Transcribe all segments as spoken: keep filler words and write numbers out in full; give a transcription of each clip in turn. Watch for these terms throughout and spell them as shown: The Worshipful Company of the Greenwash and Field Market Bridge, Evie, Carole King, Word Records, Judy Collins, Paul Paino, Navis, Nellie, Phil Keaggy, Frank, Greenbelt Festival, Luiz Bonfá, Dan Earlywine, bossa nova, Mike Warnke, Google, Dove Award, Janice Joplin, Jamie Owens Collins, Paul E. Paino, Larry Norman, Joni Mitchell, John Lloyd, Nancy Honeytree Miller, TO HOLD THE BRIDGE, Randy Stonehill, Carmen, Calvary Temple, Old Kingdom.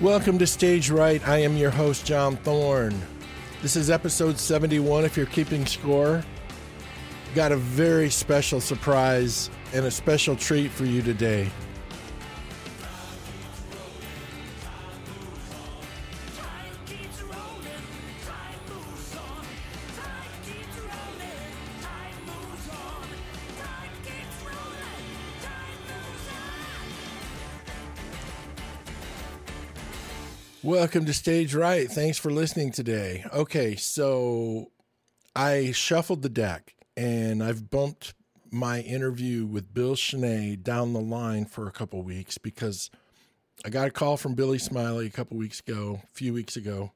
Welcome to Stage Right. I am your host, John Thorne. This is episode seventy-one, if you're keeping score. Got a very special surprise and a special treat for you today. Welcome to Stage Right. Thanks for listening today. Okay, so I shuffled the deck and I've bumped my interview with Bill Schnee down the line for a couple weeks because I got a call from Billy Smiley a couple weeks ago, a few weeks ago,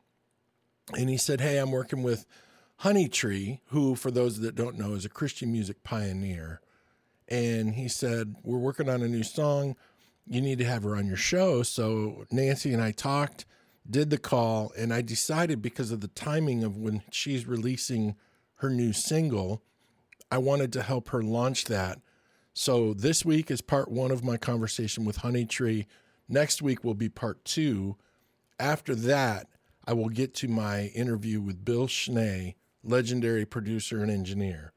and he said, hey, I'm working with Honeytree, who, for those that don't know, is a Christian music pioneer. And he said, we're working on a new song. You need to have her on your show. So Nancy and I talked, did the call, and I decided because of the timing of when she's releasing her new single, I wanted to help her launch that. So this week is part one of my conversation with Honeytree. Next week will be part two. After that, I will get to my interview with Bill Schnee, legendary producer and engineer.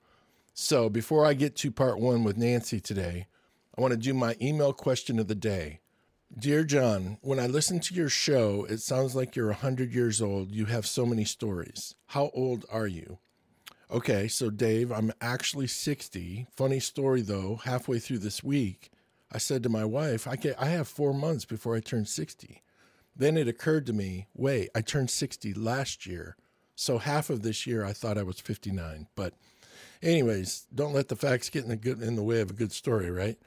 So before I get to part one with Nancy today, I want to do my email question of the day. Dear John, when I listen to your show, it sounds like you're one hundred years old. You have so many stories. How old are you? Okay, so Dave, I'm actually sixty. Funny story, though, halfway through this week, I said to my wife, I get, I have four months before I turn sixty. Then it occurred to me, wait, I turned sixty last year. So half of this year, I thought I was fifty-nine. But anyways, don't let the facts get in the, good, in the way of a good story, right?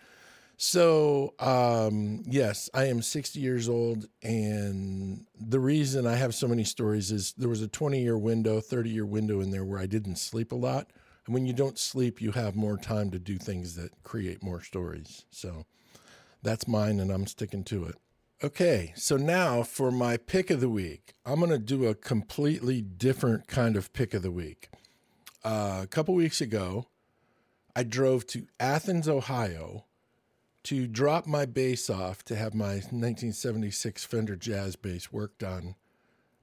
So, um, yes, I am sixty years old, and the reason I have so many stories is there was a twenty-year window, thirty-year window in there where I didn't sleep a lot. And when you don't sleep, you have more time to do things that create more stories. So that's mine, and I'm sticking to it. Okay, so now for my pick of the week. I'm going to do a completely different kind of pick of the week. Uh, a couple weeks ago, I drove to Athens, Ohio, to drop my bass off to have my nineteen seventy-six Fender Jazz Bass worked on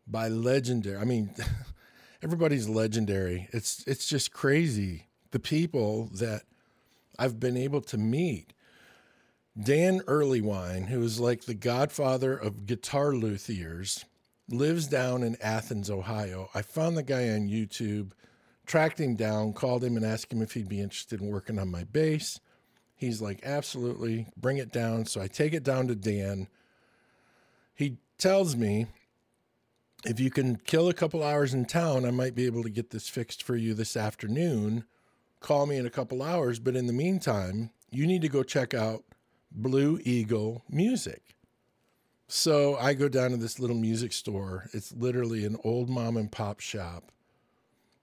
by legendary. I mean, everybody's legendary. It's it's just crazy. The people that I've been able to meet. Dan Earlywine, who is like the godfather of guitar luthiers, lives down in Athens, Ohio. I found the guy on YouTube, tracked him down, called him and asked him if he'd be interested in working on my bass. He's like, absolutely, bring it down. So I take it down to Dan. He tells me, if you can kill a couple hours in town, I might be able to get this fixed for you this afternoon. Call me in a couple hours. But in the meantime, you need to go check out Blue Eagle Music. So I go down to this little music store. It's literally an old mom and pop shop.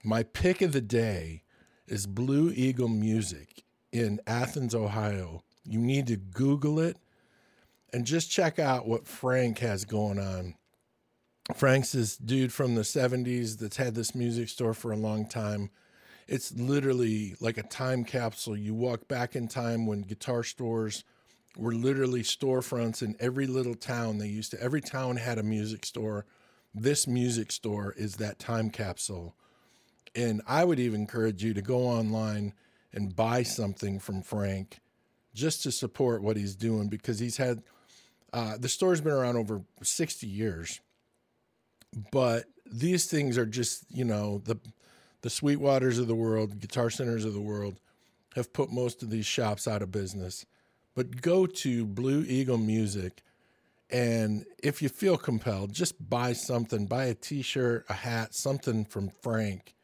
My pick of the day is Blue Eagle Music in Athens, Ohio. You need to Google it and just check out what Frank has going on. Frank's this dude from the seventies that's had this music store for a long time. It's literally like a time capsule. You walk back in time when guitar stores were literally storefronts in every little town. They used to, every town had a music store. This music store is that time capsule. And I would even encourage you to go online and buy something from Frank just to support what he's doing, because he's had, uh, the store's been around over sixty years, but these things are just, you know, the, the Sweetwaters of the world, Guitar Centers of the world have put most of these shops out of business. But go to Blue Eagle Music, and if you feel compelled, just buy something, buy a t-shirt, a hat, something from Frank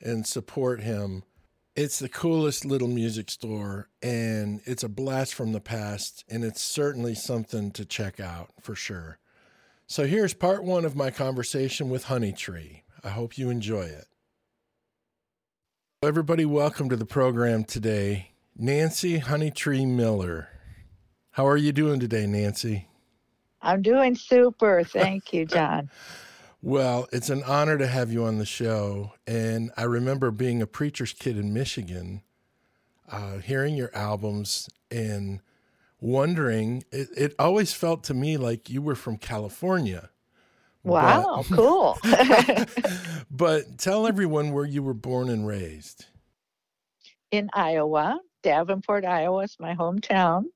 and support him. It's the coolest little music store, and it's a blast from the past, and it's certainly something to check out for sure. So here's part one of my conversation with Honeytree. I hope you enjoy it. Everybody, welcome to the program today. Nancy Honeytree Miller. How are you doing today, Nancy? I'm doing super. Thank you, John. Well, it's an honor to have you on the show, and I remember being a preacher's kid in Michigan, uh, hearing your albums, and wondering, it, it always felt to me like you were from California. Wow, but, cool. But tell everyone where you were born and raised. In Iowa. Davenport, Iowa is my hometown.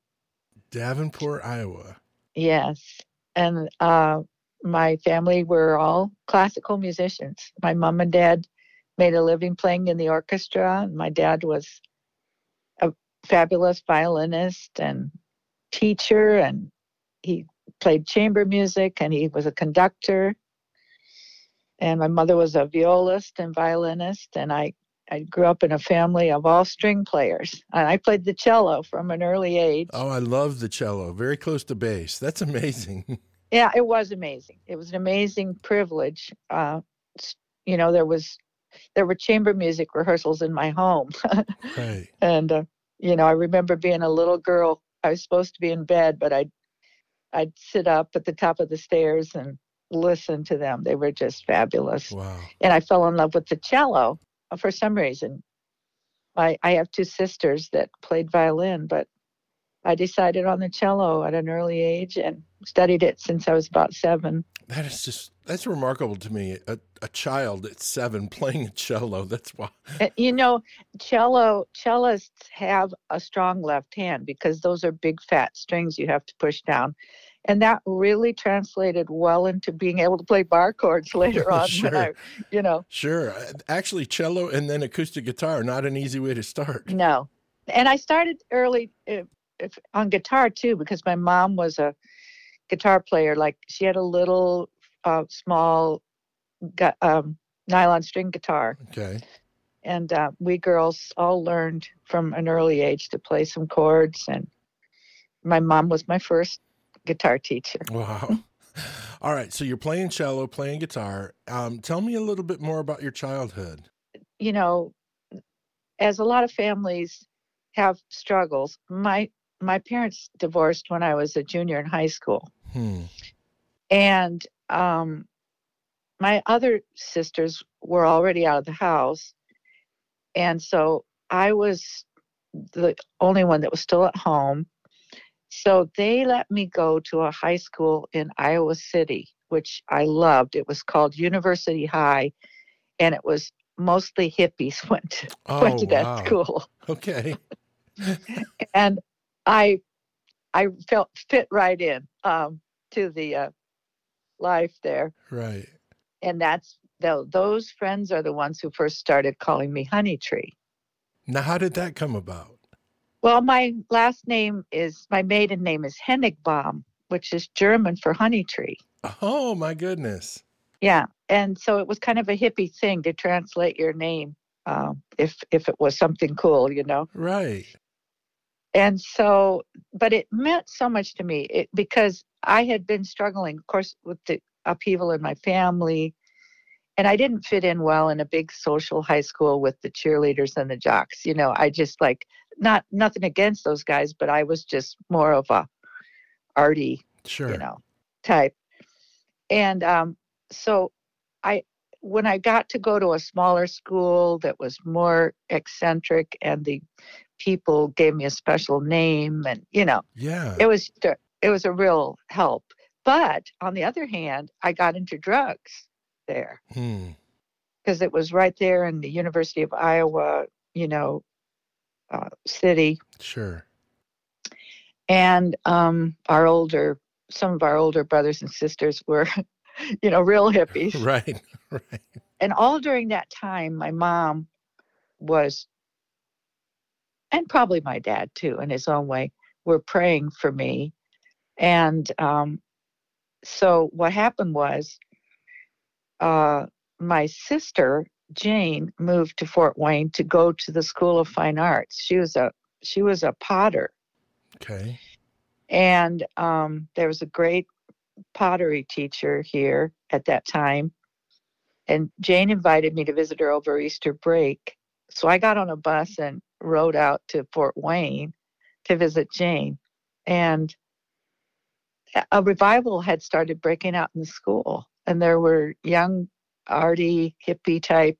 Davenport, Iowa. Yes. And uh, my family were all classical musicians. My mom and dad made a living playing in the orchestra. And my dad was a fabulous violinist and teacher, and he played chamber music, and he was a conductor. And my mother was a violist and violinist, and I I grew up in a family of all string players, and I played the cello from an early age. Oh, I love the cello. Very close to bass. That's amazing. Yeah, it was amazing. It was an amazing privilege. Uh, you know, there was, there were chamber music rehearsals in my home. Right. And, uh, you know, I remember being a little girl. I was supposed to be in bed, but I'd, I'd sit up at the top of the stairs and listen to them. They were just fabulous. Wow. And I fell in love with the cello. For some reason, I, I have two sisters that played violin, but I decided on the cello at an early age and studied it since I was about seven. That is just, that's remarkable to me. A, a child at seven playing a cello, that's why. You know, cello, cellists have a strong left hand because those are big fat strings you have to push down. And that really translated well into being able to play bar chords later on. Sure. When I, you know. Sure. Actually, cello and then acoustic guitar, not an easy way to start. No. And I started early on guitar, too, because my mom was a guitar player. Like, she had a little uh, small um, nylon string guitar. Okay. And uh, we girls all learned from an early age to play some chords. And my mom was my first guitar teacher. Wow. All right. So you're playing cello, playing guitar. Um, tell me a little bit more about your childhood. You know, as a lot of families have struggles, my my parents divorced when I was a junior in high school. Hmm. And um, my other sisters were already out of the house. And so I was the only one that was still at home. So they let me go to a high school in Iowa City, which I loved. It was called University High, and it was mostly hippies went to, oh, went to that wow. school. Okay. And I I felt fit right in um, to the uh, life there. Right. And that's the, those friends are the ones who first started calling me Honeytree. Now, how did that come about? Well, my last name is, my maiden name is Hennigbaum, which is German for honey tree. Oh, my goodness. Yeah. And so it was kind of a hippie thing to translate your name um, if if it was something cool, you know? Right. And so, but it meant so much to me it, because I had been struggling, of course, with the upheaval in my family. And I didn't fit in well in a big social high school with the cheerleaders and the jocks. You know, I just like, not nothing against those guys, but I was just more of a arty, sure. you know, type. And um, so I, when I got to go to a smaller school that was more eccentric and the people gave me a special name and, you know, yeah, it was, it was a real help. But on the other hand, I got into drugs there because hmm. it was right there in the University of Iowa, you know, uh, city. Sure. And um, our older, some of our older brothers and sisters were, you know, real hippies. Right, right. And all during that time, my mom was, and probably my dad too, in his own way, were praying for me. And um, so what happened was, Uh, my sister, Jane, moved to Fort Wayne to go to the School of Fine Arts. She was a she was a potter. Okay. And um, there was a great pottery teacher here at that time. And Jane invited me to visit her over Easter break. So I got on a bus and rode out to Fort Wayne to visit Jane. And a revival had started breaking out in the school. And there were young, arty, hippie-type,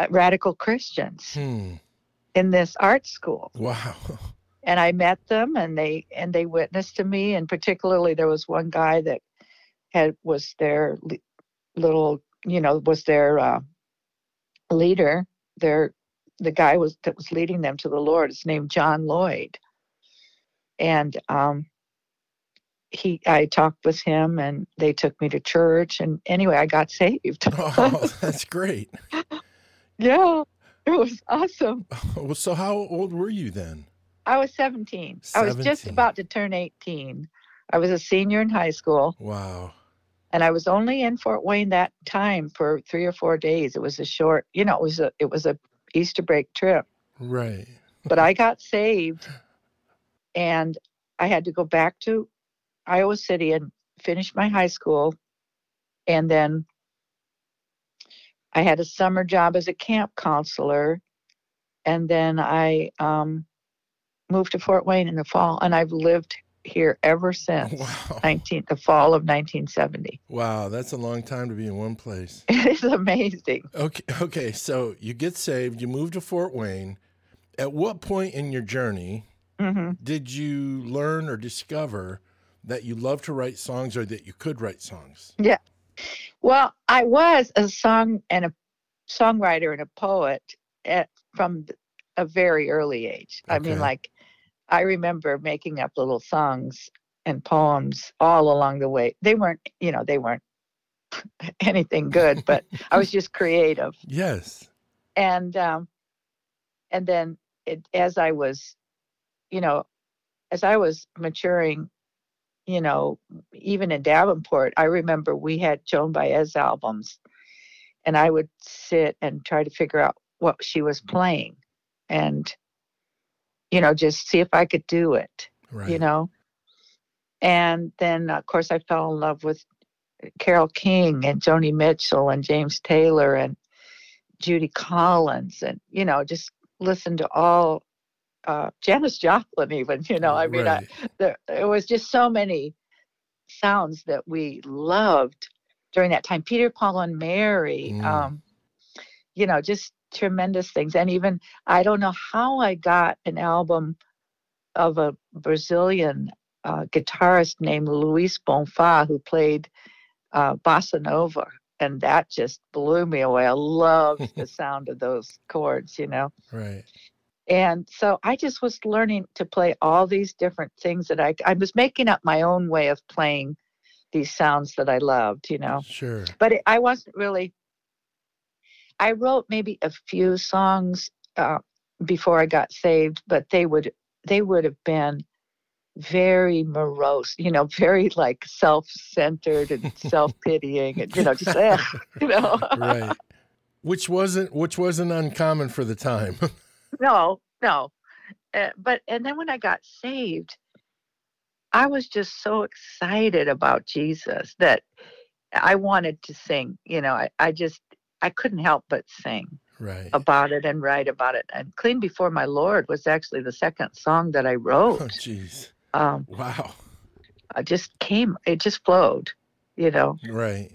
uh, radical Christians hmm. in this art school. Wow. And I met them, and they and they witnessed to me. And particularly, there was one guy that had was their little, you know, was their uh, leader. Their the guy was that was leading them to the Lord. It's named John Lloyd, and um, he I talked with him, and they took me to church. And anyway, I got saved. Oh, that's great. Yeah, it was awesome. Well, so how old were you then? I was seventeen. seventeen. I was just about to turn eighteen. I was a senior in high school. Wow. And I was only in Fort Wayne that time for three or four days. It was a short, you know, it was a it was a Easter break trip. Right. But I got saved, and I had to go back to Iowa City and finish my high school. And then I had a summer job as a camp counselor, and then I um moved to Fort Wayne in the fall, and I've lived here ever since. Wow. nineteen the fall of nineteen seventy. Wow, that's a long time to be in one place. It is amazing. Okay, okay, so you get saved, you move to Fort Wayne. At what point in your journey mm-hmm. did you learn or discover that you love to write songs or that you could write songs? Yeah. Well, I was a song and a songwriter and a poet at, from a very early age. Okay. I mean, like, I remember making up little songs and poems all along the way. They weren't, you know, they weren't anything good, but I was just creative. Yes. And um, and then it, as I was, you know, as I was maturing, you know, even in Davenport, I remember we had Joan Baez albums, and I would sit and try to figure out what she was playing and, you know, just see if I could do it, right. You know. And then, of course, I fell in love with Carole King and Joni Mitchell and James Taylor and Judy Collins and, you know, just listen to all, uh, Janice Joplin even, you know. I mean, right. I, there, there was just so many sounds that we loved during that time. Peter, Paul and Mary, mm. um, you know, just tremendous things. And even, I don't know how I got an album of a Brazilian uh, guitarist named Luiz Bonfá, who played uh, bossa nova, and that just blew me away. I loved the sound of those chords, you know. Right. And so I just was learning to play all these different things that I I was making up my own way of playing these sounds that I loved, you know. Sure. But it, I wasn't really. I wrote maybe a few songs uh, before I got saved, but they would they would have been very morose, you know, very like self-centered and self-pitying, and you know, just eh, you know, right, which wasn't which wasn't uncommon for the time. No, no, uh, but and then when I got saved, I was just so excited about Jesus that I wanted to sing. You know, I, I just. I couldn't help but sing right. about it and write about it. And Clean Before My Lord was actually the second song that I wrote. Oh, jeez. Um, wow. I just came, it just flowed, you know. Right.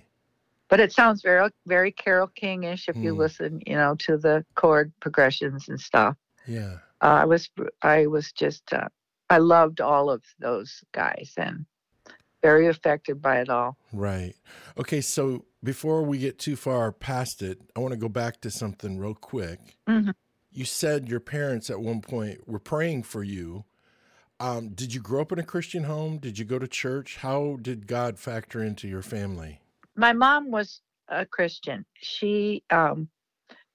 But it sounds very, very Carole King-ish if mm. you listen, you know, to the chord progressions and stuff. Yeah. Uh, I was, I was just, uh, I loved all of those guys and very affected by it all. Right. Okay, so before we get too far past it, I want to go back to something real quick. Mm-hmm. You said your parents at one point were praying for you. Um, did you grow up in a Christian home? Did you go to church? How did God factor into your family? My mom was a Christian. She um,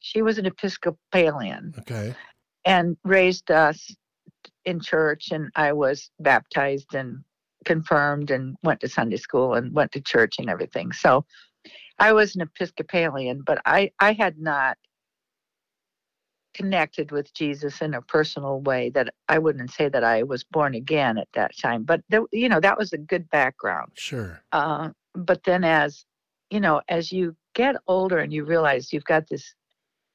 she was an Episcopalian. Okay. And raised us in church, and I was baptized and confirmed and went to Sunday school and went to church and everything. So I was an Episcopalian, but I, I had not connected with Jesus in a personal way that I wouldn't say that I was born again at that time. But, there, you know, that was a good background. Sure. Uh, but then as, you know, as you get older and you realize you've got this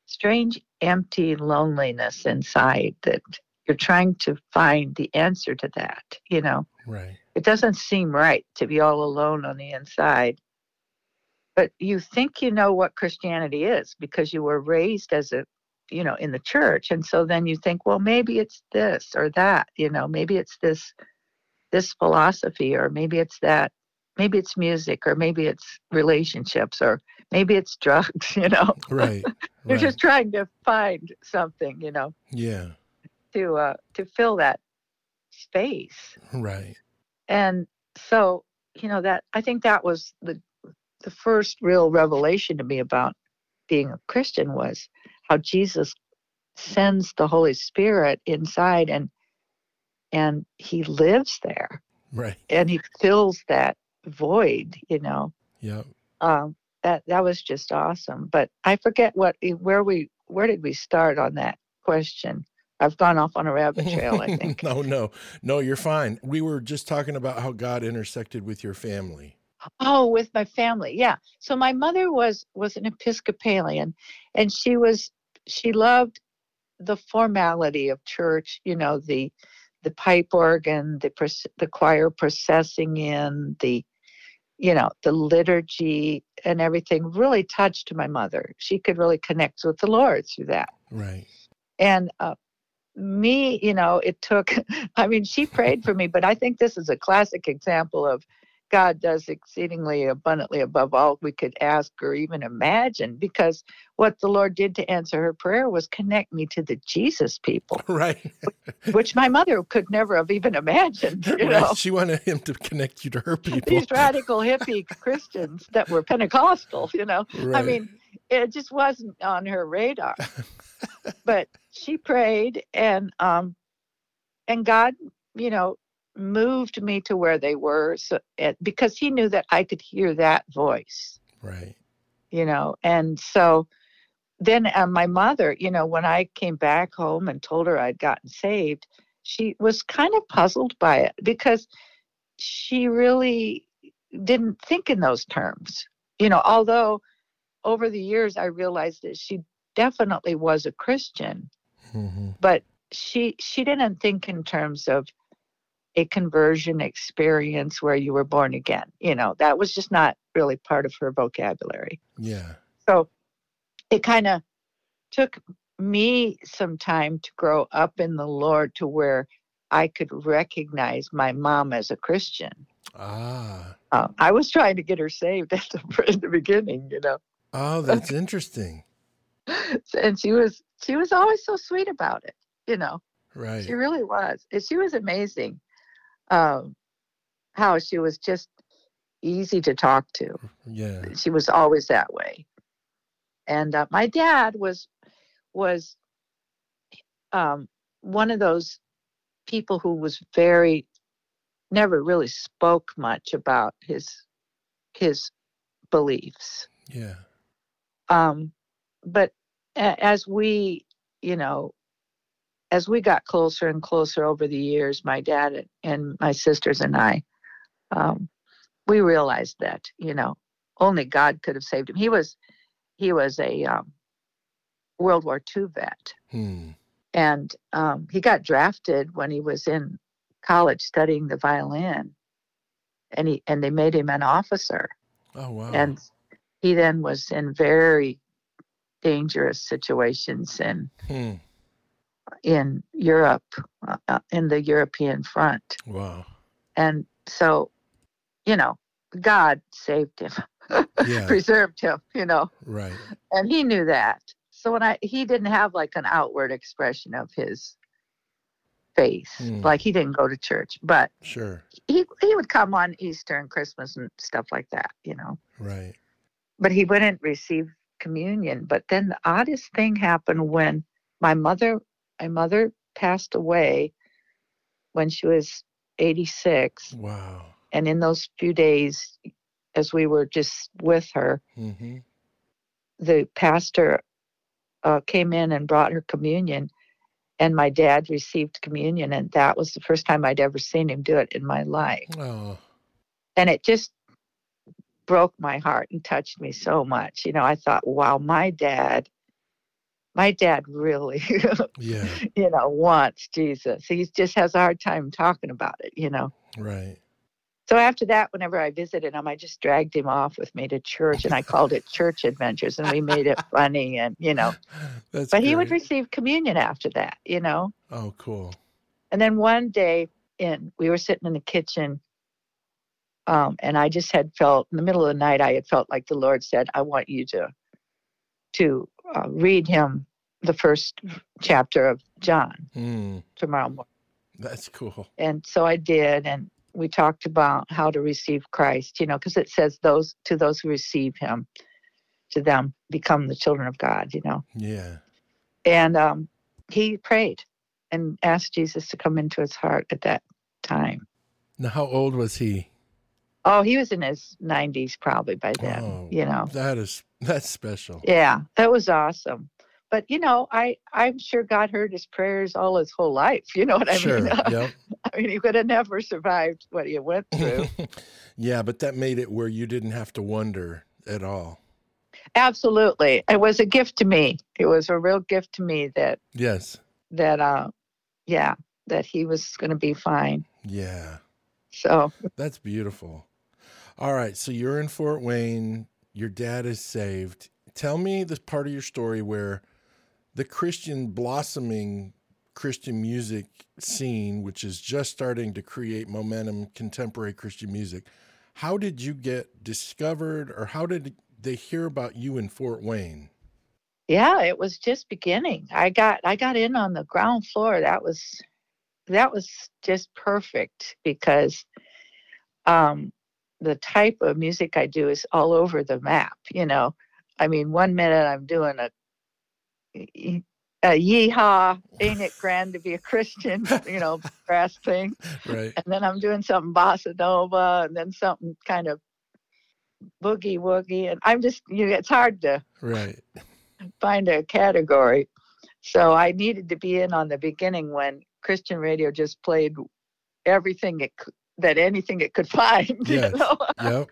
strange, empty loneliness inside that you're trying to find the answer to that, you know. Right. It doesn't seem right to be all alone on the inside. But you think you know what Christianity is because you were raised as a you know, in the church. And so then you think, well, maybe it's this or that, you know, maybe it's this, this philosophy, or maybe it's that, maybe it's music, or maybe it's relationships, or maybe it's drugs, you know, right. You're right. Just trying to find something, you know, yeah, to, uh, to fill that space. Right. And so, you know, that, I think that was the, the first real revelation to me about being a Christian, was how Jesus sends the Holy Spirit inside, and and he lives there, right? And he fills that void, you know. Yeah. Um. That that was just awesome. But I forget what where we where did we start on that question. I've gone off on a rabbit trail, I think. no, no, no. You're fine. We were just talking about how God intersected with your family. Oh, with my family. Yeah. So my mother was, was an Episcopalian, and she was, she loved the formality of church, you know, the, the pipe organ, the, the choir processing in the, you know, the liturgy and everything really touched my mother. She could really connect with the Lord through that. Right. And, uh, me, you know, it took, I mean, she prayed for me, but I think this is a classic example of, God does exceedingly abundantly above all we could ask or even imagine, because what the Lord did to answer her prayer was connect me to the Jesus people. Right. Which my mother could never have even imagined. You right. know? She wanted him to connect you to her people. These radical hippie Christians that were Pentecostal, you know. Right. I mean, it just wasn't on her radar. But she prayed, and um, and God, you know, moved me to where they were, so because he knew that I could hear that voice, right? You know, and so then uh, my mother, you know, when I came back home and told her I'd gotten saved, she was kind of puzzled by it, because she really didn't think in those terms, you know, although over the years I realized that she definitely was a Christian, mm-hmm. but she she didn't think in terms of a conversion experience where you were born again. You know, that was just not really part of her vocabulary. Yeah. So it kind of took me some time to grow up in the Lord to where I could recognize my mom as a Christian. Ah. Uh, I was trying to get her saved at the, in the beginning, you know. Oh, that's interesting. And she was, she was always so sweet about it, you know. Right. She really was. She was amazing. Um, how she was just easy to talk to. Yeah, she was always that way. And uh, my dad was was um, one of those people who was very never really spoke much about his his beliefs. Yeah. Um, but as we, you know. As we got closer and closer over the years, my dad and my sisters and I, um, we realized that, you know, only God could have saved him. He was, he was a um, World War Two vet, hmm. and um, he got drafted when he was in college studying the violin, and he and they made him an officer. Oh wow! And he then was in very dangerous situations and. Hmm. in Europe, uh, in the European front. Wow. And so, you know, God saved him, yeah. preserved him, you know. Right. And he knew that. So when I, he didn't have like an outward expression of his faith. Mm. Like he didn't go to church, but sure. he he would come on Easter and Christmas and stuff like that, you know. Right. But he wouldn't receive communion. But then the oddest thing happened when my mother My mother passed away when she was eighty-six. Wow. And in those few days, as we were just with her, mm-hmm. the pastor uh, came in and brought her communion, and my dad received communion, and that was the first time I'd ever seen him do it in my life. Oh. And it just broke my heart and touched me so much. You know, I thought, wow, my dad... My dad really, yeah. you know, wants Jesus. He just has a hard time talking about it, you know. Right. So after that, whenever I visited him, I just dragged him off with me to church, and I called it Church Adventures, and we made it funny, and, you know. That's but great. He would receive communion after that, you know. Oh, cool. And then one day, in we were sitting in the kitchen, um, and I just had felt, in the middle of the night, I had felt like the Lord said, I want you to to uh, read him the first chapter of John mm. tomorrow morning. That's cool. And so I did, and we talked about how to receive Christ, you know, because it says those to those who receive him, to them become the children of God, you know. Yeah. And um, he prayed and asked Jesus to come into his heart at that time. Now, how old was he? Oh, he was in his nineties probably by then, oh, you know. That is, that's special. Yeah, that was awesome. But, you know, I, I'm sure God heard his prayers all his whole life. You know what I sure, mean? Yep. I mean, he could have never survived what he went through. Yeah, but that made it where you didn't have to wonder at all. Absolutely. It was a gift to me. It was a real gift to me that, yes, that, uh, yeah, that he was going to be fine. Yeah. So. That's beautiful. All right. So you're in Fort Wayne. Your dad is saved. Tell me this part of your story where the Christian blossoming Christian music scene, which is just starting to create momentum, contemporary Christian music, how did you get discovered, or how did they hear about you in Fort Wayne? Yeah, it was just beginning. I got I got in on the ground floor. That was that was just perfect because um, the type of music I do is all over the map, you know. I mean, one minute I'm doing a a yeehaw, ain't it grand to be a Christian, you know, brass thing. Right. And then I'm doing something bossa nova, and then something kind of boogie woogie. And I'm just, you know, it's hard to right. find a category. So I needed to be in on the beginning when Christian radio just played everything it that anything it could find. Yes. You know? Yep.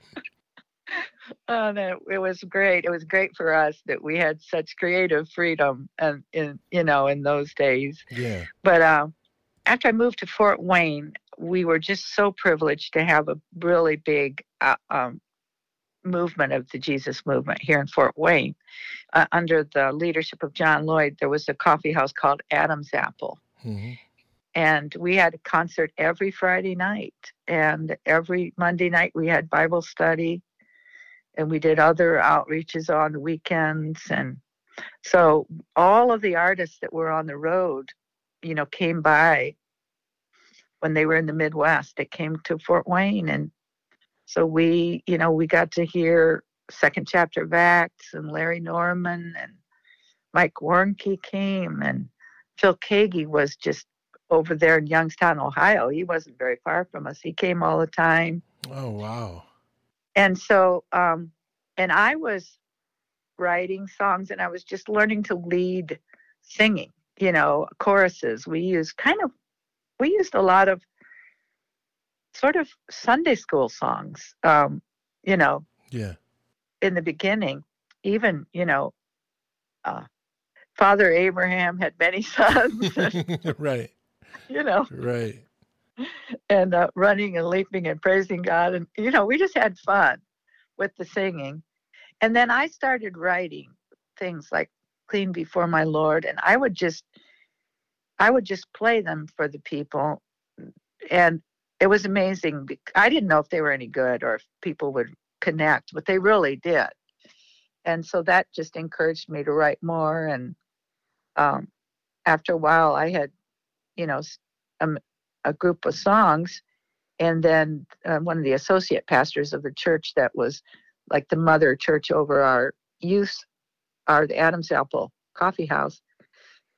Oh, no, it was great. It was great for us that we had such creative freedom, and in you know, in those days. Yeah. But uh, after I moved to Fort Wayne, we were just so privileged to have a really big uh, um, movement of the Jesus movement here in Fort Wayne. Uh, under the leadership of John Lloyd, there was a coffee house called Adam's Apple, mm-hmm. and we had a concert every Friday night, and every Monday night we had Bible study. And we did other outreaches on the weekends. And so all of the artists that were on the road, you know, came by when they were in the Midwest. They came to Fort Wayne. And so we, you know, we got to hear Second Chapter of Acts and Larry Norman, and Mike Warnke came, and Phil Keaggy was just over there in Youngstown, Ohio. He wasn't very far from us. He came all the time. Oh, wow. And so, um, and I was writing songs, and I was just learning to lead singing, you know, choruses. We used kind of, we used a lot of sort of Sunday school songs, um, you know, yeah. in the beginning, even, you know, uh, Father Abraham had many sons. Right. You know. Right. And uh, running and leaping and praising God. And, you know, we just had fun with the singing. And then I started writing things like Clean Before My Lord. And I would just, I would just play them for the people. And it was amazing. I didn't know if they were any good or if people would connect, but they really did. And so that just encouraged me to write more. And um, after a while, I had, you know, um, a group of songs, and then uh, one of the associate pastors of the church that was like the mother church over our youth, our the Adam's Apple coffee house,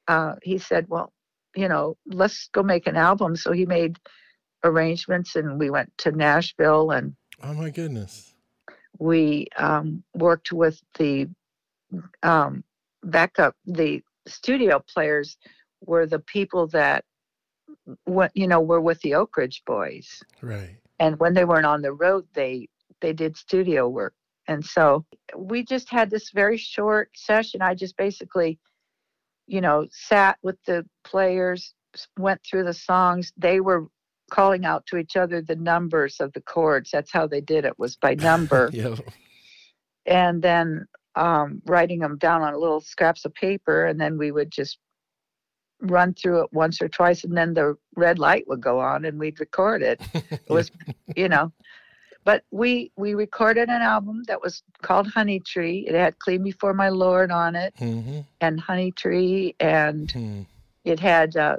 uh, he said, well, you know, let's go make an album. So he made arrangements, and we went to Nashville, and oh my goodness, we um, worked with the um, backup, the studio players were the people that What you know, we're with the Oak Ridge Boys, right? And when they weren't on the road, they they did studio work, and so we just had this very short session. I just basically, you know, sat with the players, went through the songs. They were calling out to each other the numbers of the chords. That's how they did it, was by number. Yeah. And then um, writing them down on little scraps of paper, and then we would just run through it once or twice, and then the red light would go on and we'd record it. It was, you know. But we we recorded an album that was called Honeytree. It had Clean Before My Lord on it, mm-hmm. and Honeytree, and mm. it had uh,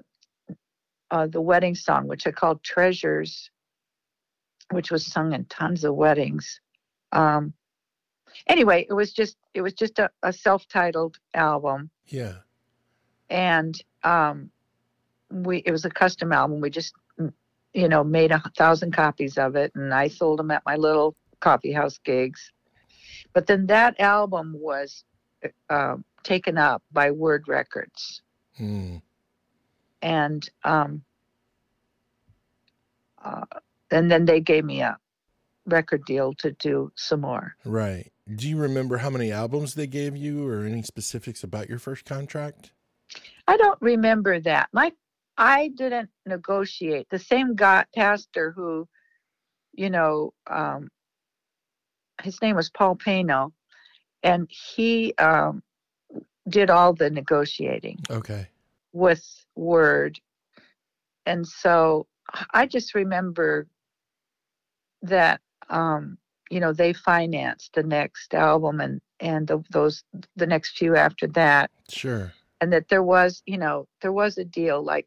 uh, the wedding song, which I called Treasures, which was sung in tons of weddings. Um, anyway, it was just it was just a, a self-titled album. Yeah, and um, we it was a custom album. We just you know, made a thousand copies of it, and I sold them at my little coffee house gigs. But then that album was uh, taken up by Word Records. Mm. And um, uh, and then they gave me a record deal to do some more. Right. Do you remember how many albums they gave you, or any specifics about your first contract? I don't remember that. My I didn't negotiate. The same guy, pastor who, you know, um, his name was Paul Paino, and he um, did all the negotiating. Okay. With Word. And so I just remember that, um, you know, they financed the next album and, and the, those the next few after that. Sure. And that there was, you know, there was a deal, like,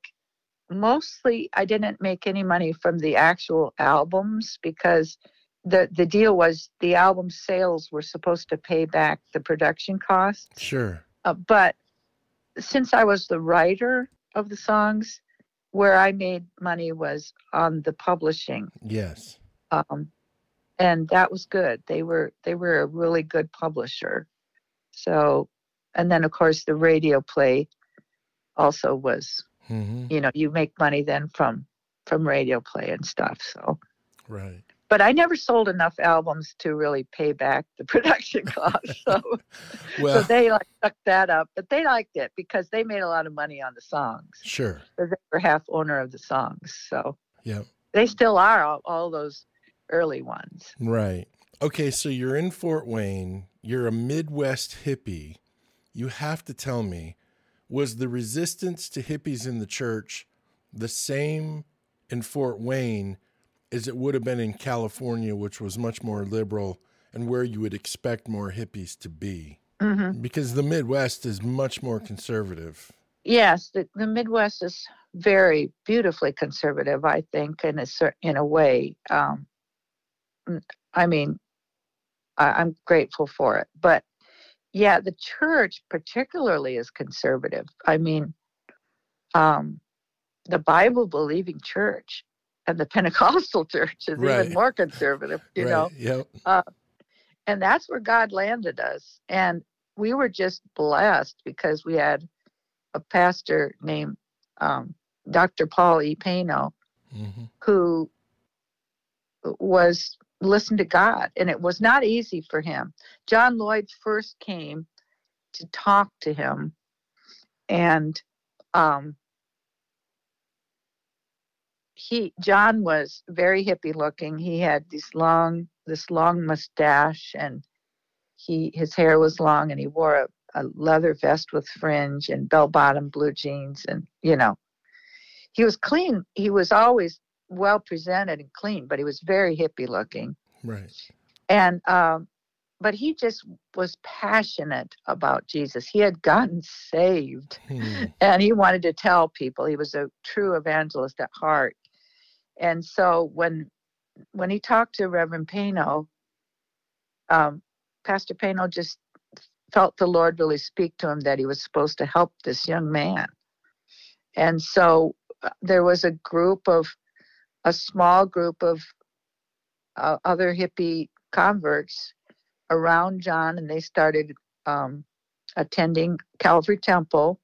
mostly I didn't make any money from the actual albums, because the the deal was the album sales were supposed to pay back the production costs. Sure. Uh, but since I was the writer of the songs, where I made money was on the publishing. Yes. Um, and that was good. They were they were a really good publisher. So, and then of course the radio play also was. Mm-hmm. You know, you make money then from from radio play and stuff. So, right. But I never sold enough albums to really pay back the production costs. So, well, so they like sucked that up. But they liked it because they made a lot of money on the songs. Sure. They were half owner of the songs. So yeah, they still are, all, all those early ones. Right. Okay. So you're in Fort Wayne. You're a Midwest hippie. You have to tell me, was the resistance to hippies in the church the same in Fort Wayne as it would have been in California, which was much more liberal and where you would expect more hippies to be? Mm-hmm. Because the Midwest is much more conservative. Yes, the, the Midwest is very beautifully conservative, I think, in a, in a way. Um, I mean, I, I'm grateful for it, but yeah, the church particularly is conservative. I mean, um, the Bible-believing church and the Pentecostal church is right. even more conservative, you right. know. Yep. Uh, and that's where God landed us. And we were just blessed because we had a pastor named um, Doctor Paul E. Paino, mm-hmm. who was... listen to God, and it was not easy for him. John Lloyd first came to talk to him, and um, he John was very hippie looking. He had this long this long mustache, and he his hair was long, and he wore a, a leather vest with fringe and bell bottom blue jeans, and you know, he was clean. He was always well presented and clean, but he was very hippie looking. Right. And, um, but he just was passionate about Jesus. He had gotten saved hmm. and he wanted to tell people. He was a true evangelist at heart. And so when, when he talked to Reverend Paino, um, Pastor Paino just felt the Lord really speak to him that he was supposed to help this young man. And so uh, there was a group of, a small group of uh, other hippie converts around John, and they started um, attending Calvary Temple.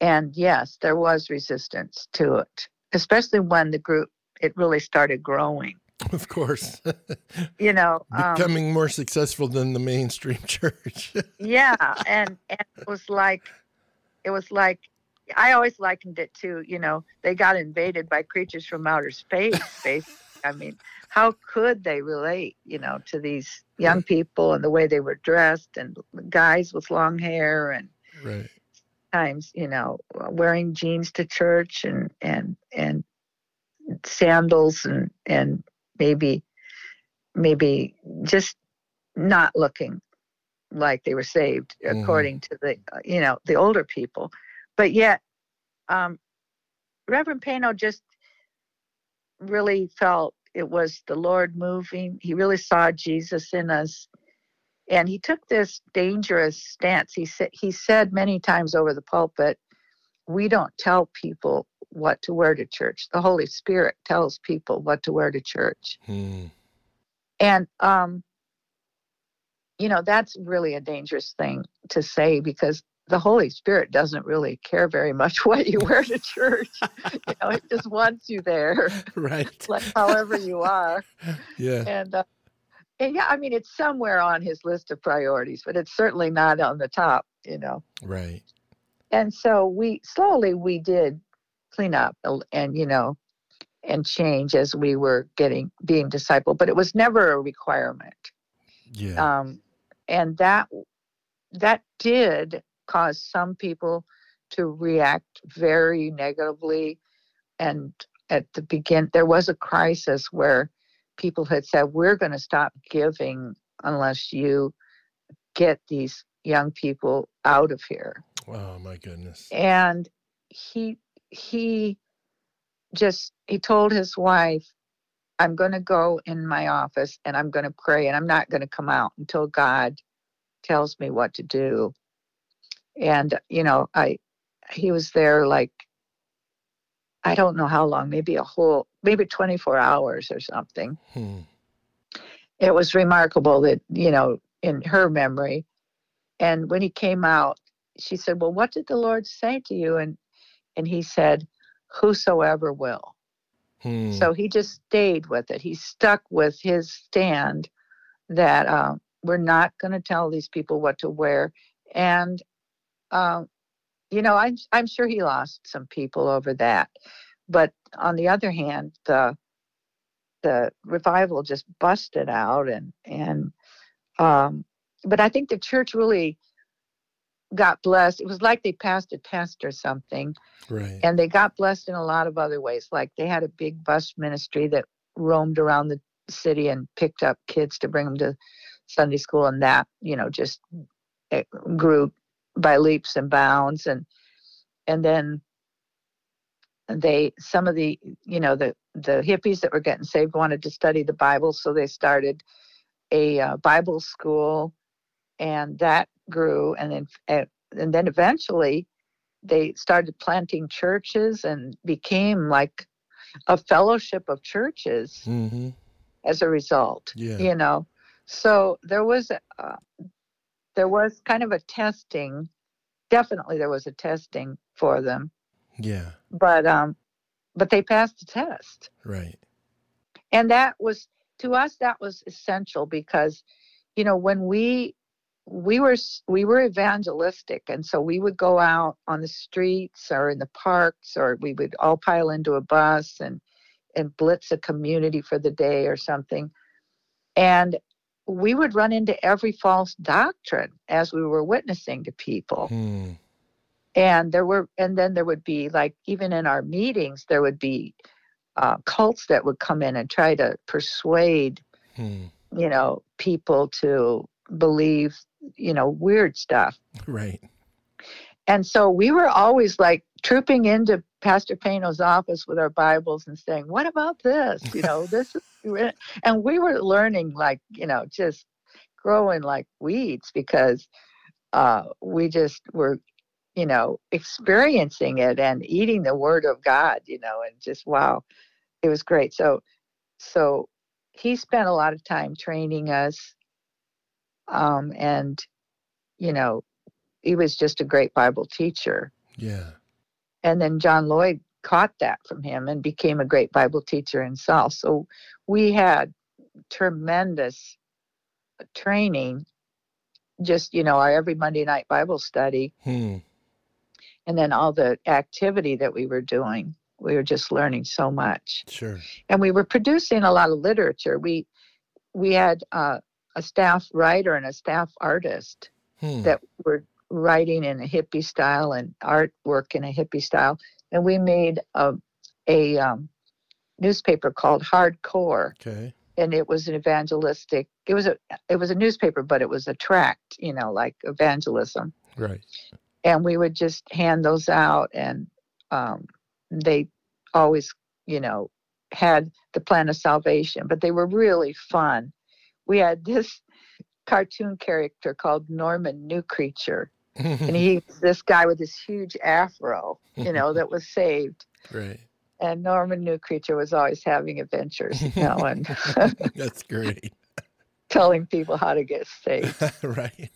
And yes, there was resistance to it, especially when the group, it really started growing. Of course. You know. Becoming um, more successful than the mainstream church. Yeah. And, and it was like, it was like I always likened it to, you know, they got invaded by creatures from outer space, basically. I mean, how could they relate, you know, to these young people and the way they were dressed, and guys with long hair, and right. times, you know, wearing jeans to church and, and, and sandals and, and maybe, maybe just not looking like they were saved, mm-hmm. according to the, you know, the older people. But yet, um, Reverend Paino just really felt it was the Lord moving. He really saw Jesus in us. And he took this dangerous stance. He said, he said many times over the pulpit, we don't tell people what to wear to church. The Holy Spirit tells people what to wear to church. Hmm. And, um, you know, that's really a dangerous thing to say, because the Holy Spirit doesn't really care very much what you wear to church. You know, it just wants you there. Right. Like however you are. Yeah. And, uh, and yeah, I mean, it's somewhere on his list of priorities, but it's certainly not on the top, you know. Right. And so we slowly we did clean up and, you know, and change as we were getting being discipled, but it was never a requirement. Yeah. Um, and that that did cause some people to react very negatively. And at the beginning, there was a crisis where people had said, we're going to stop giving unless you get these young people out of here. Wow, my goodness. And he he just, he told his wife, I'm going to go in my office and I'm going to pray, and I'm not going to come out until God tells me what to do. And, you know, I, he was there like, I don't know how long, maybe a whole, maybe twenty-four hours or something. Hmm. It was remarkable that, you know, in her memory. And when he came out, she said, well, what did the Lord say to you? And, and he said, whosoever will. Hmm. So he just stayed with it. He stuck with his stand that uh, we're not going to tell these people what to wear. And, Uh, you know, I'm, I'm sure he lost some people over that. But on the other hand, the the revival just busted out. And, and um, but I think the church really got blessed. It was like they passed a test or something. Right. And they got blessed in a lot of other ways. Like they had a big bus ministry that roamed around the city and picked up kids to bring them to Sunday school. And that, you know, just it grew by leaps and bounds. And and then they, some of the, you know, the, the hippies that were getting saved wanted to study the Bible, so they started a uh, Bible school, and that grew. And then uh, and then eventually they started planting churches and became like a fellowship of churches, mm-hmm. as a result, yeah. you know. So there was... Uh, There was kind of a testing. Definitely there was a testing for them. Yeah. But um, but they passed the test. Right. And that was, to us, that was essential, because, you know, when we, we were, we were evangelistic. And so we would go out on the streets or in the parks, or we would all pile into a bus and, and blitz a community for the day or something. And we would run into every false doctrine as we were witnessing to people. Hmm. And there were, and then there would be, like, even in our meetings, there would be uh, cults that would come in and try to persuade, hmm. you know, people to believe, you know, weird stuff. Right. And so we were always like trooping into Pastor Paino's office with our Bibles and saying, what about this? You know, this is, and we were learning, like, you know, just growing like weeds, because uh, we just were, you know, experiencing it and eating the Word of God, you know, and just, wow, it was great. So, so he spent a lot of time training us, um, and, you know, he was just a great Bible teacher. Yeah. And then John Lloyd caught that from him and became a great Bible teacher himself. So we had tremendous training, just, you know, our every Monday night Bible study. Hmm. and then all the activity that we were doing. We were just learning so much. Sure. And we were producing a lot of literature. We we had uh, a staff writer and a staff artist hmm. that were writing in a hippie style and artwork in a hippie style. And we made a, a um, newspaper called Hardcore. Okay. And it was an evangelistic, it was a it was a newspaper, but it was a tract, you know, like evangelism. Right. And we would just hand those out, and um, they always, you know, had the plan of salvation, but they were really fun. We had this cartoon character called Norman New Creature, and he this guy with this huge afro, you know, that was saved. Right. And Norman New Creature was always having adventures, you know, and that's great. Telling people how to get saved. Right.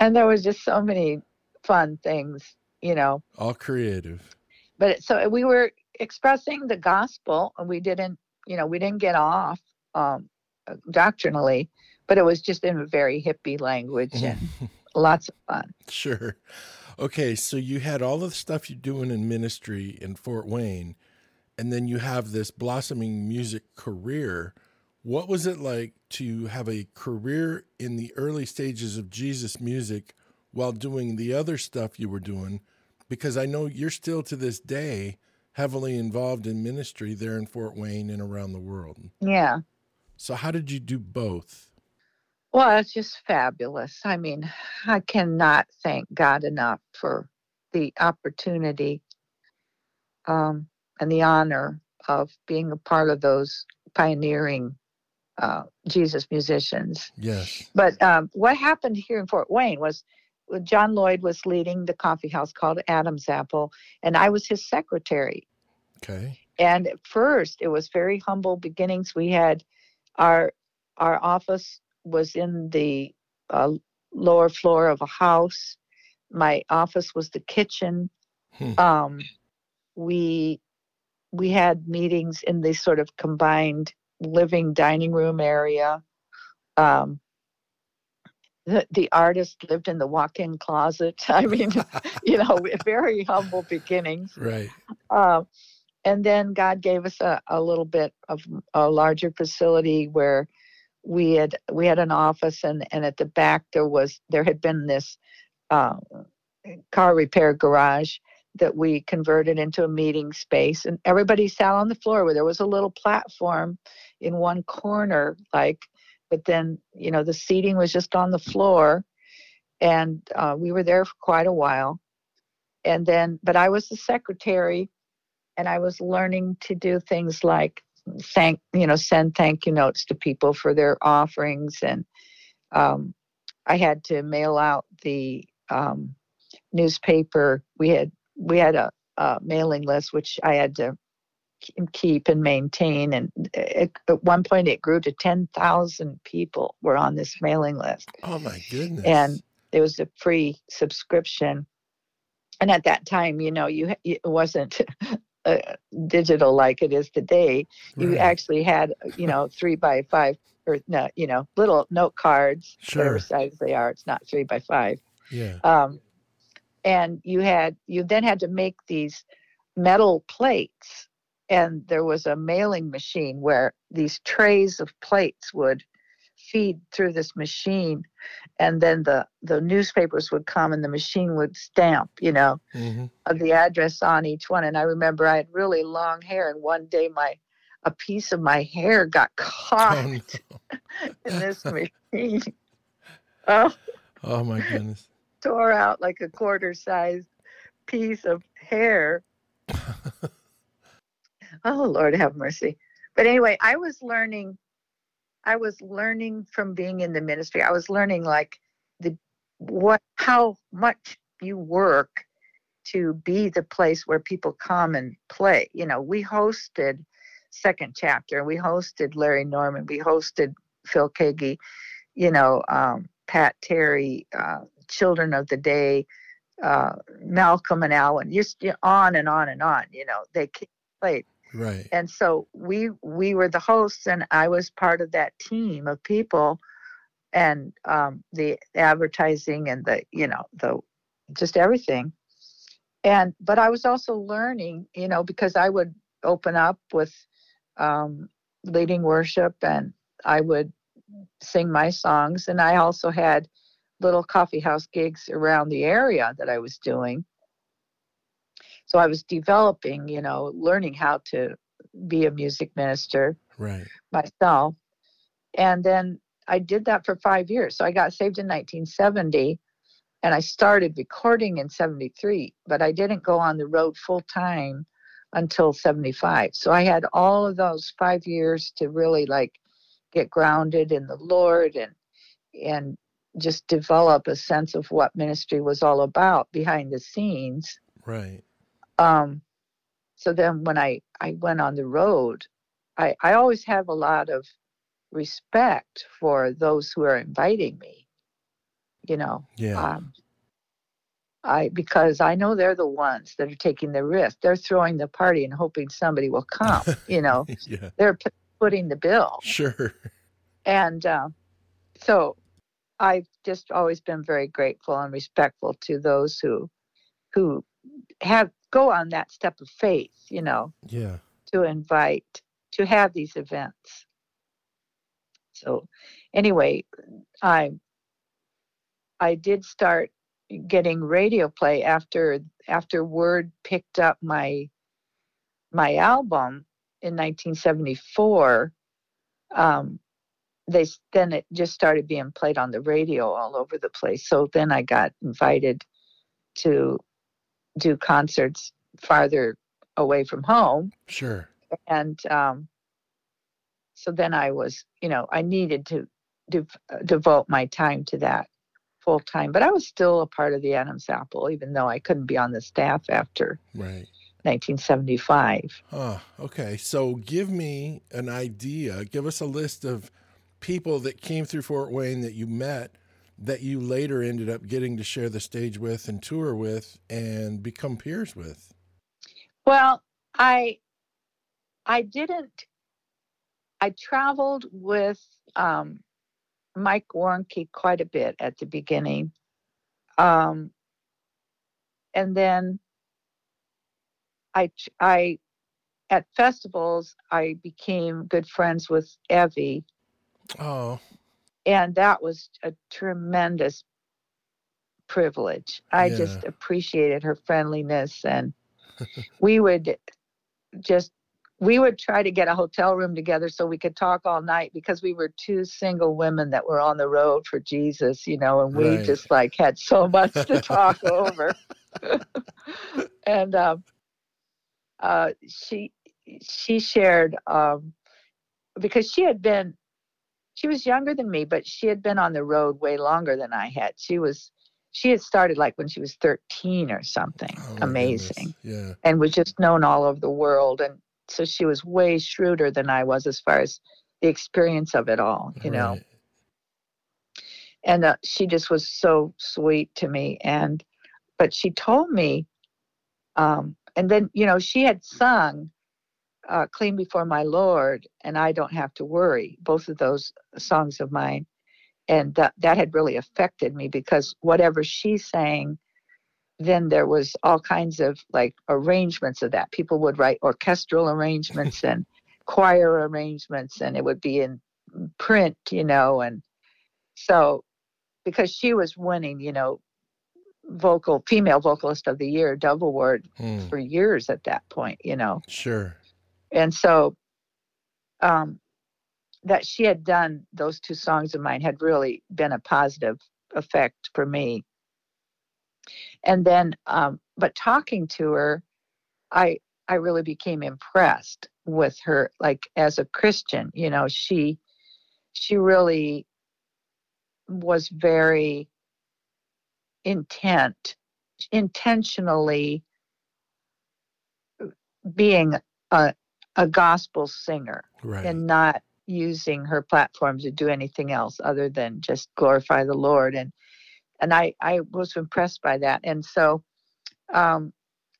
And there was just so many fun things, you know. All creative. But so we were expressing the gospel, and we didn't, you know, we didn't get off um, doctrinally, but it was just in a very hippie language and lots of fun. Sure. Okay, so you had all of the stuff you're doing in ministry in Fort Wayne, and then you have this blossoming music career. What was it like to have a career in the early stages of Jesus music while doing the other stuff you were doing? Because I know you're still to this day heavily involved in ministry there in Fort Wayne and around the world. Yeah. So how did you do both? Well, it's just fabulous. I mean, I cannot thank God enough for the opportunity um, and the honor of being a part of those pioneering uh, Jesus musicians. Yes. But um, what happened here in Fort Wayne was John Lloyd was leading the coffee house called Adam's Apple, and I was his secretary. Okay. And at first, it was very humble beginnings. We had our our office was in the uh, lower floor of a house. My office was the kitchen. Hmm. Um, we we had meetings in the sort of combined living dining room area. Um, The, the artist lived in the walk-in closet. I mean, you know, very humble beginnings. Right. Uh, and then God gave us a, a little bit of a larger facility where we had we had an office, and, and at the back there was there had been this uh, car repair garage that we converted into a meeting space, and everybody sat on the floor where there was a little platform in one corner, like. But then, you know, the seating was just on the floor, and uh, we were there for quite a while. And then, but I was the secretary, and I was learning to do things like thank, you know, send thank you notes to people for their offerings, and um, I had to mail out the um, newspaper. We had we had a, a mailing list which I had to keep and maintain, and it, at one point it grew to ten thousand people were on this mailing list. Oh my goodness. And it was a free subscription, and at that time, you know, you it wasn't uh, digital like it is today. Right. You actually had, you know, three by five or no, you know, little note cards. Sure. Whatever size they are, it's not three by five. Yeah. Um, and you had you then had to make these metal plates. And there was a mailing machine where these trays of plates would feed through this machine, and then the, the newspapers would come, and the machine would stamp, you know, mm-hmm. the address on each one. And I remember I had really long hair, and one day my a piece of my hair got caught oh, no. in this machine. oh, oh, my goodness. Tore out like a quarter-sized piece of hair. Oh, Lord, have mercy. But anyway, I was learning, I was learning from being in the ministry. I was learning like the, what, how much you work to be the place where people come and play. You know, we hosted Second Chapter, we hosted Larry Norman, we hosted Phil Keaggy, you know, um, Pat Terry, uh, Children of the Day, uh, Malcolm and Allen, just on and on and on, you know, they played. Right. And so we we were the hosts, and I was part of that team of people, and um, the advertising and the, you know, the just everything. And but I was also learning, you know, because I would open up with um, leading worship, and I would sing my songs. And I also had little coffee house gigs around the area that I was doing. So I was developing, you know, learning how to be a music minister right. myself. And then I did that for five years. So I got saved in nineteen seventy, and I started recording in seventy-three, but I didn't go on the road full time until seventy-five. So I had all of those five years to really like get grounded in the Lord and and just develop a sense of what ministry was all about behind the scenes. Right. Um, so then when I, I went on the road, I, I always have a lot of respect for those who are inviting me, you know. Yeah. Um, I because I know they're the ones that are taking the risk. They're throwing the party and hoping somebody will come, you know. Yeah. They're p- putting the bill. Sure. And um, so I've just always been very grateful and respectful to those who who have go on that step of faith, you know, yeah, to invite, to have these events. So anyway, I I did start getting radio play after after Word picked up my my album in nineteen seventy-four. Um, they then it just started being played on the radio all over the place. So then I got invited to do concerts farther away from home. Sure. And um, so then I was, you know, I needed to de- devote my time to that full time. But I was still a part of the Adam's Apple, even though I couldn't be on the staff after right. nineteen seventy-five. Oh, okay. So give me an idea. Give us a list of people that came through Fort Wayne that you met, that you later ended up getting to share the stage with and tour with and become peers with? Well, I I didn't. I traveled with um, Mike Warnke quite a bit at the beginning. Um, and then I, I, at festivals, I became good friends with Evie. Oh, and that was a tremendous privilege. I yeah. just appreciated her friendliness. And we would just, we would try to get a hotel room together so we could talk all night, because we were two single women that were on the road for Jesus, you know, and we right. just like had so much to talk over. And um, uh, she, she shared, um, because she had been, she was younger than me, but she had been on the road way longer than I had. She was, she had started like when she was thirteen or something. Oh, amazing. Yeah. And was just known all over the world. And so she was way shrewder than I was as far as the experience of it all, you know. Right. And uh, she just was so sweet to me. And, but she told me, um, and then, you know, she had sung Uh, Clean Before My Lord and I Don't Have to Worry, both of those songs of mine. And that, that had really affected me, because whatever she sang, then there was all kinds of like arrangements of that. People would write orchestral arrangements and choir arrangements, and it would be in print, you know. And so because she was winning, you know, vocal, female vocalist of the year, Dove Award mm. for years at that point, you know. Sure. And so um, that she had done those two songs of mine had really been a positive effect for me. And then, um, but talking to her, I I really became impressed with her, like as a Christian. You know, she she really was very intent, intentionally being a a gospel singer right. and not using her platform to do anything else other than just glorify the Lord. And, and I, I was impressed by that. And so, um,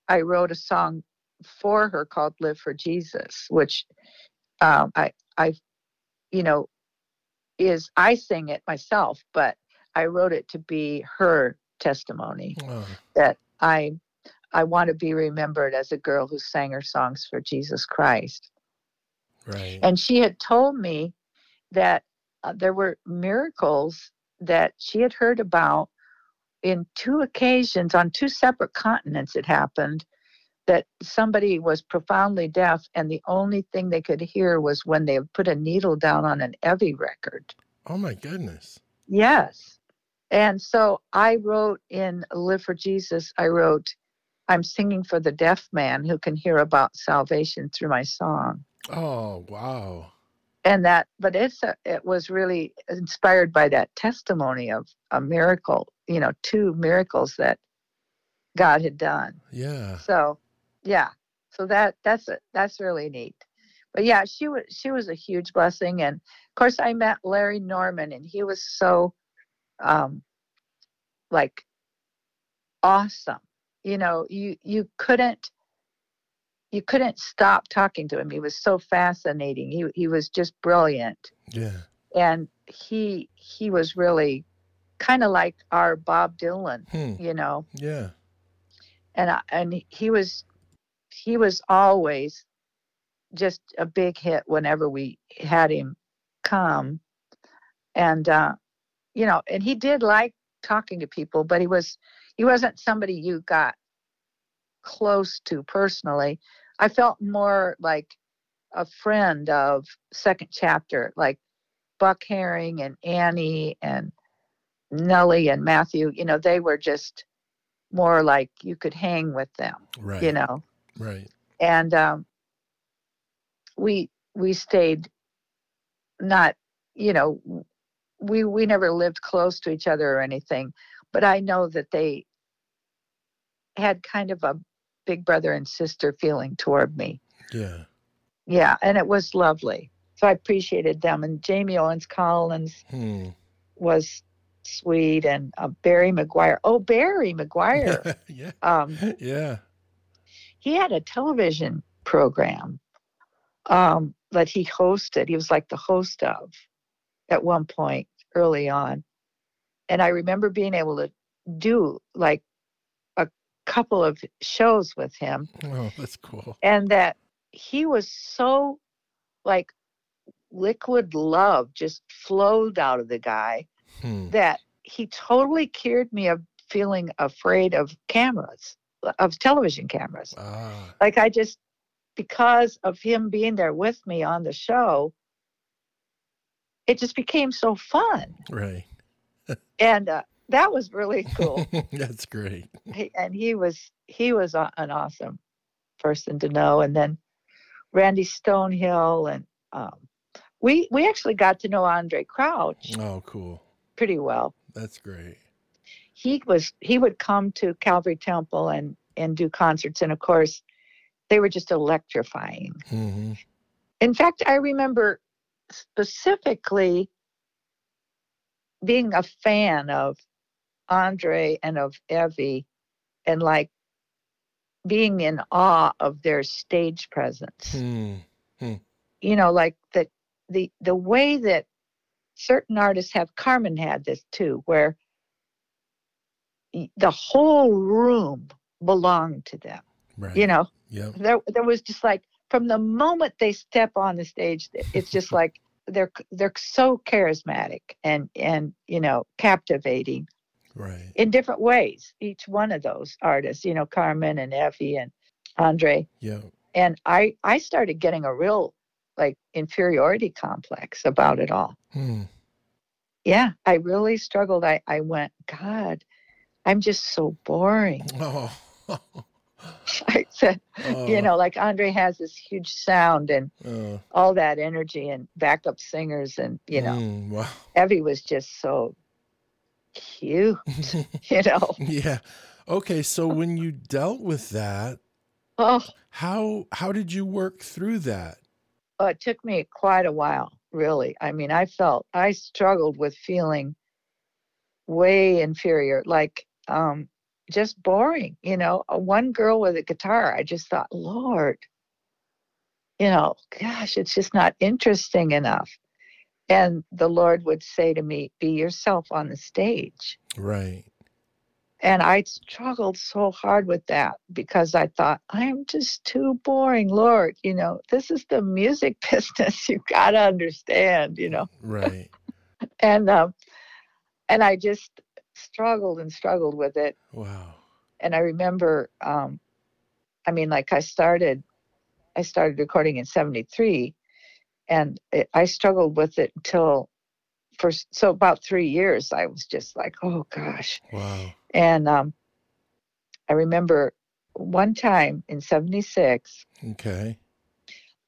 I wrote a song for her called Live for Jesus, which, um, I, I, you know, is, I sing it myself, but I wrote it to be her testimony oh. that I, I want to be remembered as a girl who sang her songs for Jesus Christ. Right. And she had told me that uh, there were miracles that she had heard about in two occasions on two separate continents. It happened that somebody was profoundly deaf, and the only thing they could hear was when they put a needle down on an Evie record. Oh, my goodness. Yes. And so I wrote in Live for Jesus, I wrote, I'm singing for the deaf man who can hear about salvation through my song. Oh, wow. And that, but it's a, it was really inspired by that testimony of a miracle, you know, two miracles that God had done. Yeah. So, yeah. So that, that's it. That's really neat. But yeah, she was, she was a huge blessing. And of course I met Larry Norman, and he was so, um, like awesome. You know, you, you couldn't, you couldn't stop talking to him. He was so fascinating. He he was just brilliant. Yeah. And he he was really kind of like our Bob Dylan, hmm. you know. Yeah. And I, and he was he was always just a big hit whenever we had him come. And uh, you know, and he did like talking to people, but he was he wasn't somebody you got close to personally. I felt more like a friend of Second Chapter, like Buck Herring and Annie and Nellie and Matthew. You know, they were just more like you could hang with them, right. you know. Right. And um, we we stayed not, you know, we we never lived close to each other or anything, but I know that they had kind of a big brother and sister feeling toward me. Yeah. Yeah. And it was lovely. So I appreciated them. And Jamie Owens Collins hmm. was sweet. And uh, Barry McGuire. Oh, Barry McGuire. yeah. Um, yeah. He had a television program um, that he hosted. He was like the host of at one point early on. And I remember being able to do like couple of shows with him. Oh, that's cool. And that he was so like liquid love just flowed out of the guy hmm. that he totally cured me of feeling afraid of cameras, of television cameras. Ah. Like I just, because of him being there with me on the show, it just became so fun. Right. and, uh, That was really cool. That's great. He, and he was he was a, an awesome person to know. And then Randy Stonehill, and um, we we actually got to know Andre Crouch. Oh, cool. Pretty well. That's great. He was he would come to Calvary Temple and and do concerts, and of course, they were just electrifying. Mm-hmm. In fact, I remember specifically being a fan of Andre and of Evie, and like being in awe of their stage presence. Mm-hmm. You know, like that the the way that certain artists have. Carmen had this too, where the whole room belonged to them. Right. You know, yep. there there was just like from the moment they step on the stage, it's just like they're they're so charismatic and and you know captivating. Right. In different ways, each one of those artists, you know, Carmen and Effie and Andre. Yeah. And I, I started getting a real, like, inferiority complex about it all. Hmm. Yeah, I really struggled. I, I went, God, I'm just so boring. Oh. I said, oh. you know, like Andre has this huge sound and oh. all that energy and backup singers and, you know, mm, wow. Evie was just so cute, you know. Yeah. Okay, so when you dealt with that, oh, how how did you work through that? Oh, it took me quite a while, really. I mean, I felt I struggled with feeling way inferior, like um just boring, you know. One girl with a guitar, I just thought, Lord, you know, gosh, it's just not interesting enough. And the Lord would say to me, be yourself on the stage. Right. And I struggled so hard with that because I thought, I am just too boring, Lord. You know, this is the music business. You got to understand, you know. Right. and um, and I just struggled and struggled with it. Wow. And I remember, um, I mean, like I started, I started recording in seventy-three, and it, I struggled with it until first. So about three years, I was just like, oh gosh. Wow. And um, I remember one time in seventy-six, okay,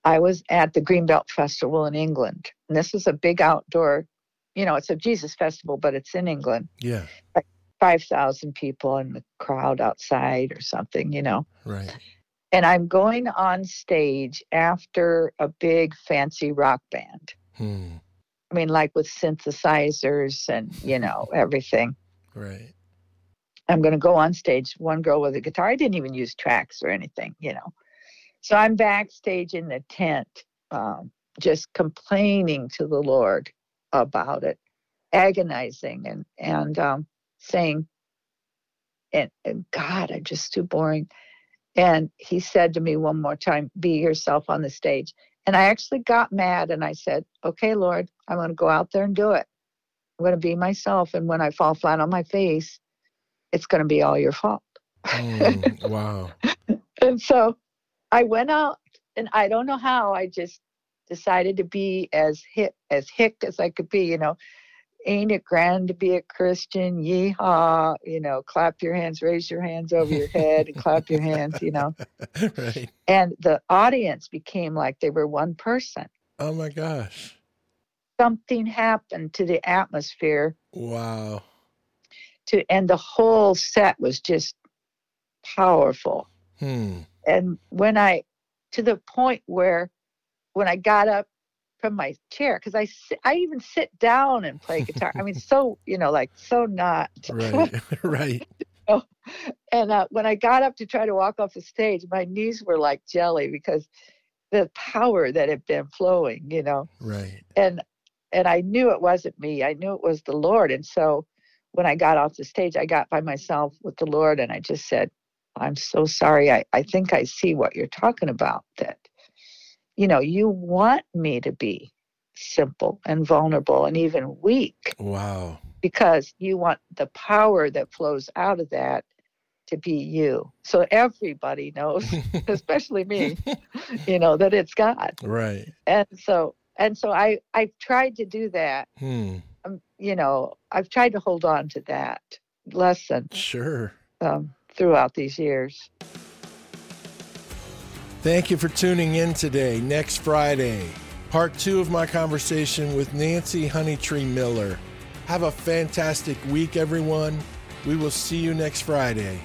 I was at the Greenbelt Festival in England. And this was a big outdoor, you know, it's a Jesus festival, but it's in England. Yeah. Like five thousand people in the crowd outside or something, you know. Right. And I'm going on stage after a big fancy rock band. Hmm. I mean, like with synthesizers and, you know, everything. Right. I'm going to go on stage, one girl with a guitar. I didn't even use tracks or anything, you know. So I'm backstage in the tent, um, just complaining to the Lord about it, agonizing and, and um, saying, and, and God, I'm just too boring. And he said to me one more time, be yourself on the stage. And I actually got mad and I said, okay, Lord, I'm going to go out there and do it. I'm going to be myself. And when I fall flat on my face, it's going to be all your fault. Mm, wow. And so I went out, and I don't know how, I just decided to be as hip, as hick as I could be, you know. Ain't it grand to be a Christian? Yeehaw, you know, clap your hands, raise your hands over your head and clap your hands, you know. Right. And the audience became like they were one person. Oh, my gosh. Something happened to the atmosphere. Wow. To, and the whole set was just powerful. Hmm. And when I, to the point where when I got up from my chair, because I, I even sit down and play guitar. I mean, so, you know, like, so not. Right, right. You know? And uh, when I got up to try to walk off the stage, my knees were like jelly because the power that had been flowing, you know. Right. And and I knew it wasn't me. I knew it was the Lord. And so when I got off the stage, I got by myself with the Lord, and I just said, I'm so sorry. I, I think I see what you're talking about, that, you know, you want me to be simple and vulnerable and even weak. Wow. Because you want the power that flows out of that to be you. So everybody knows, especially me, you know, that it's God. Right. And so and so I, I tried to do that. Hmm. Um, you know, I've tried to hold on to that lesson. Sure. Um, throughout these years. Thank you for tuning in today. Next Friday, part two of my conversation with Nancy Honeytree Miller. Have a fantastic week, everyone. We will see you next Friday.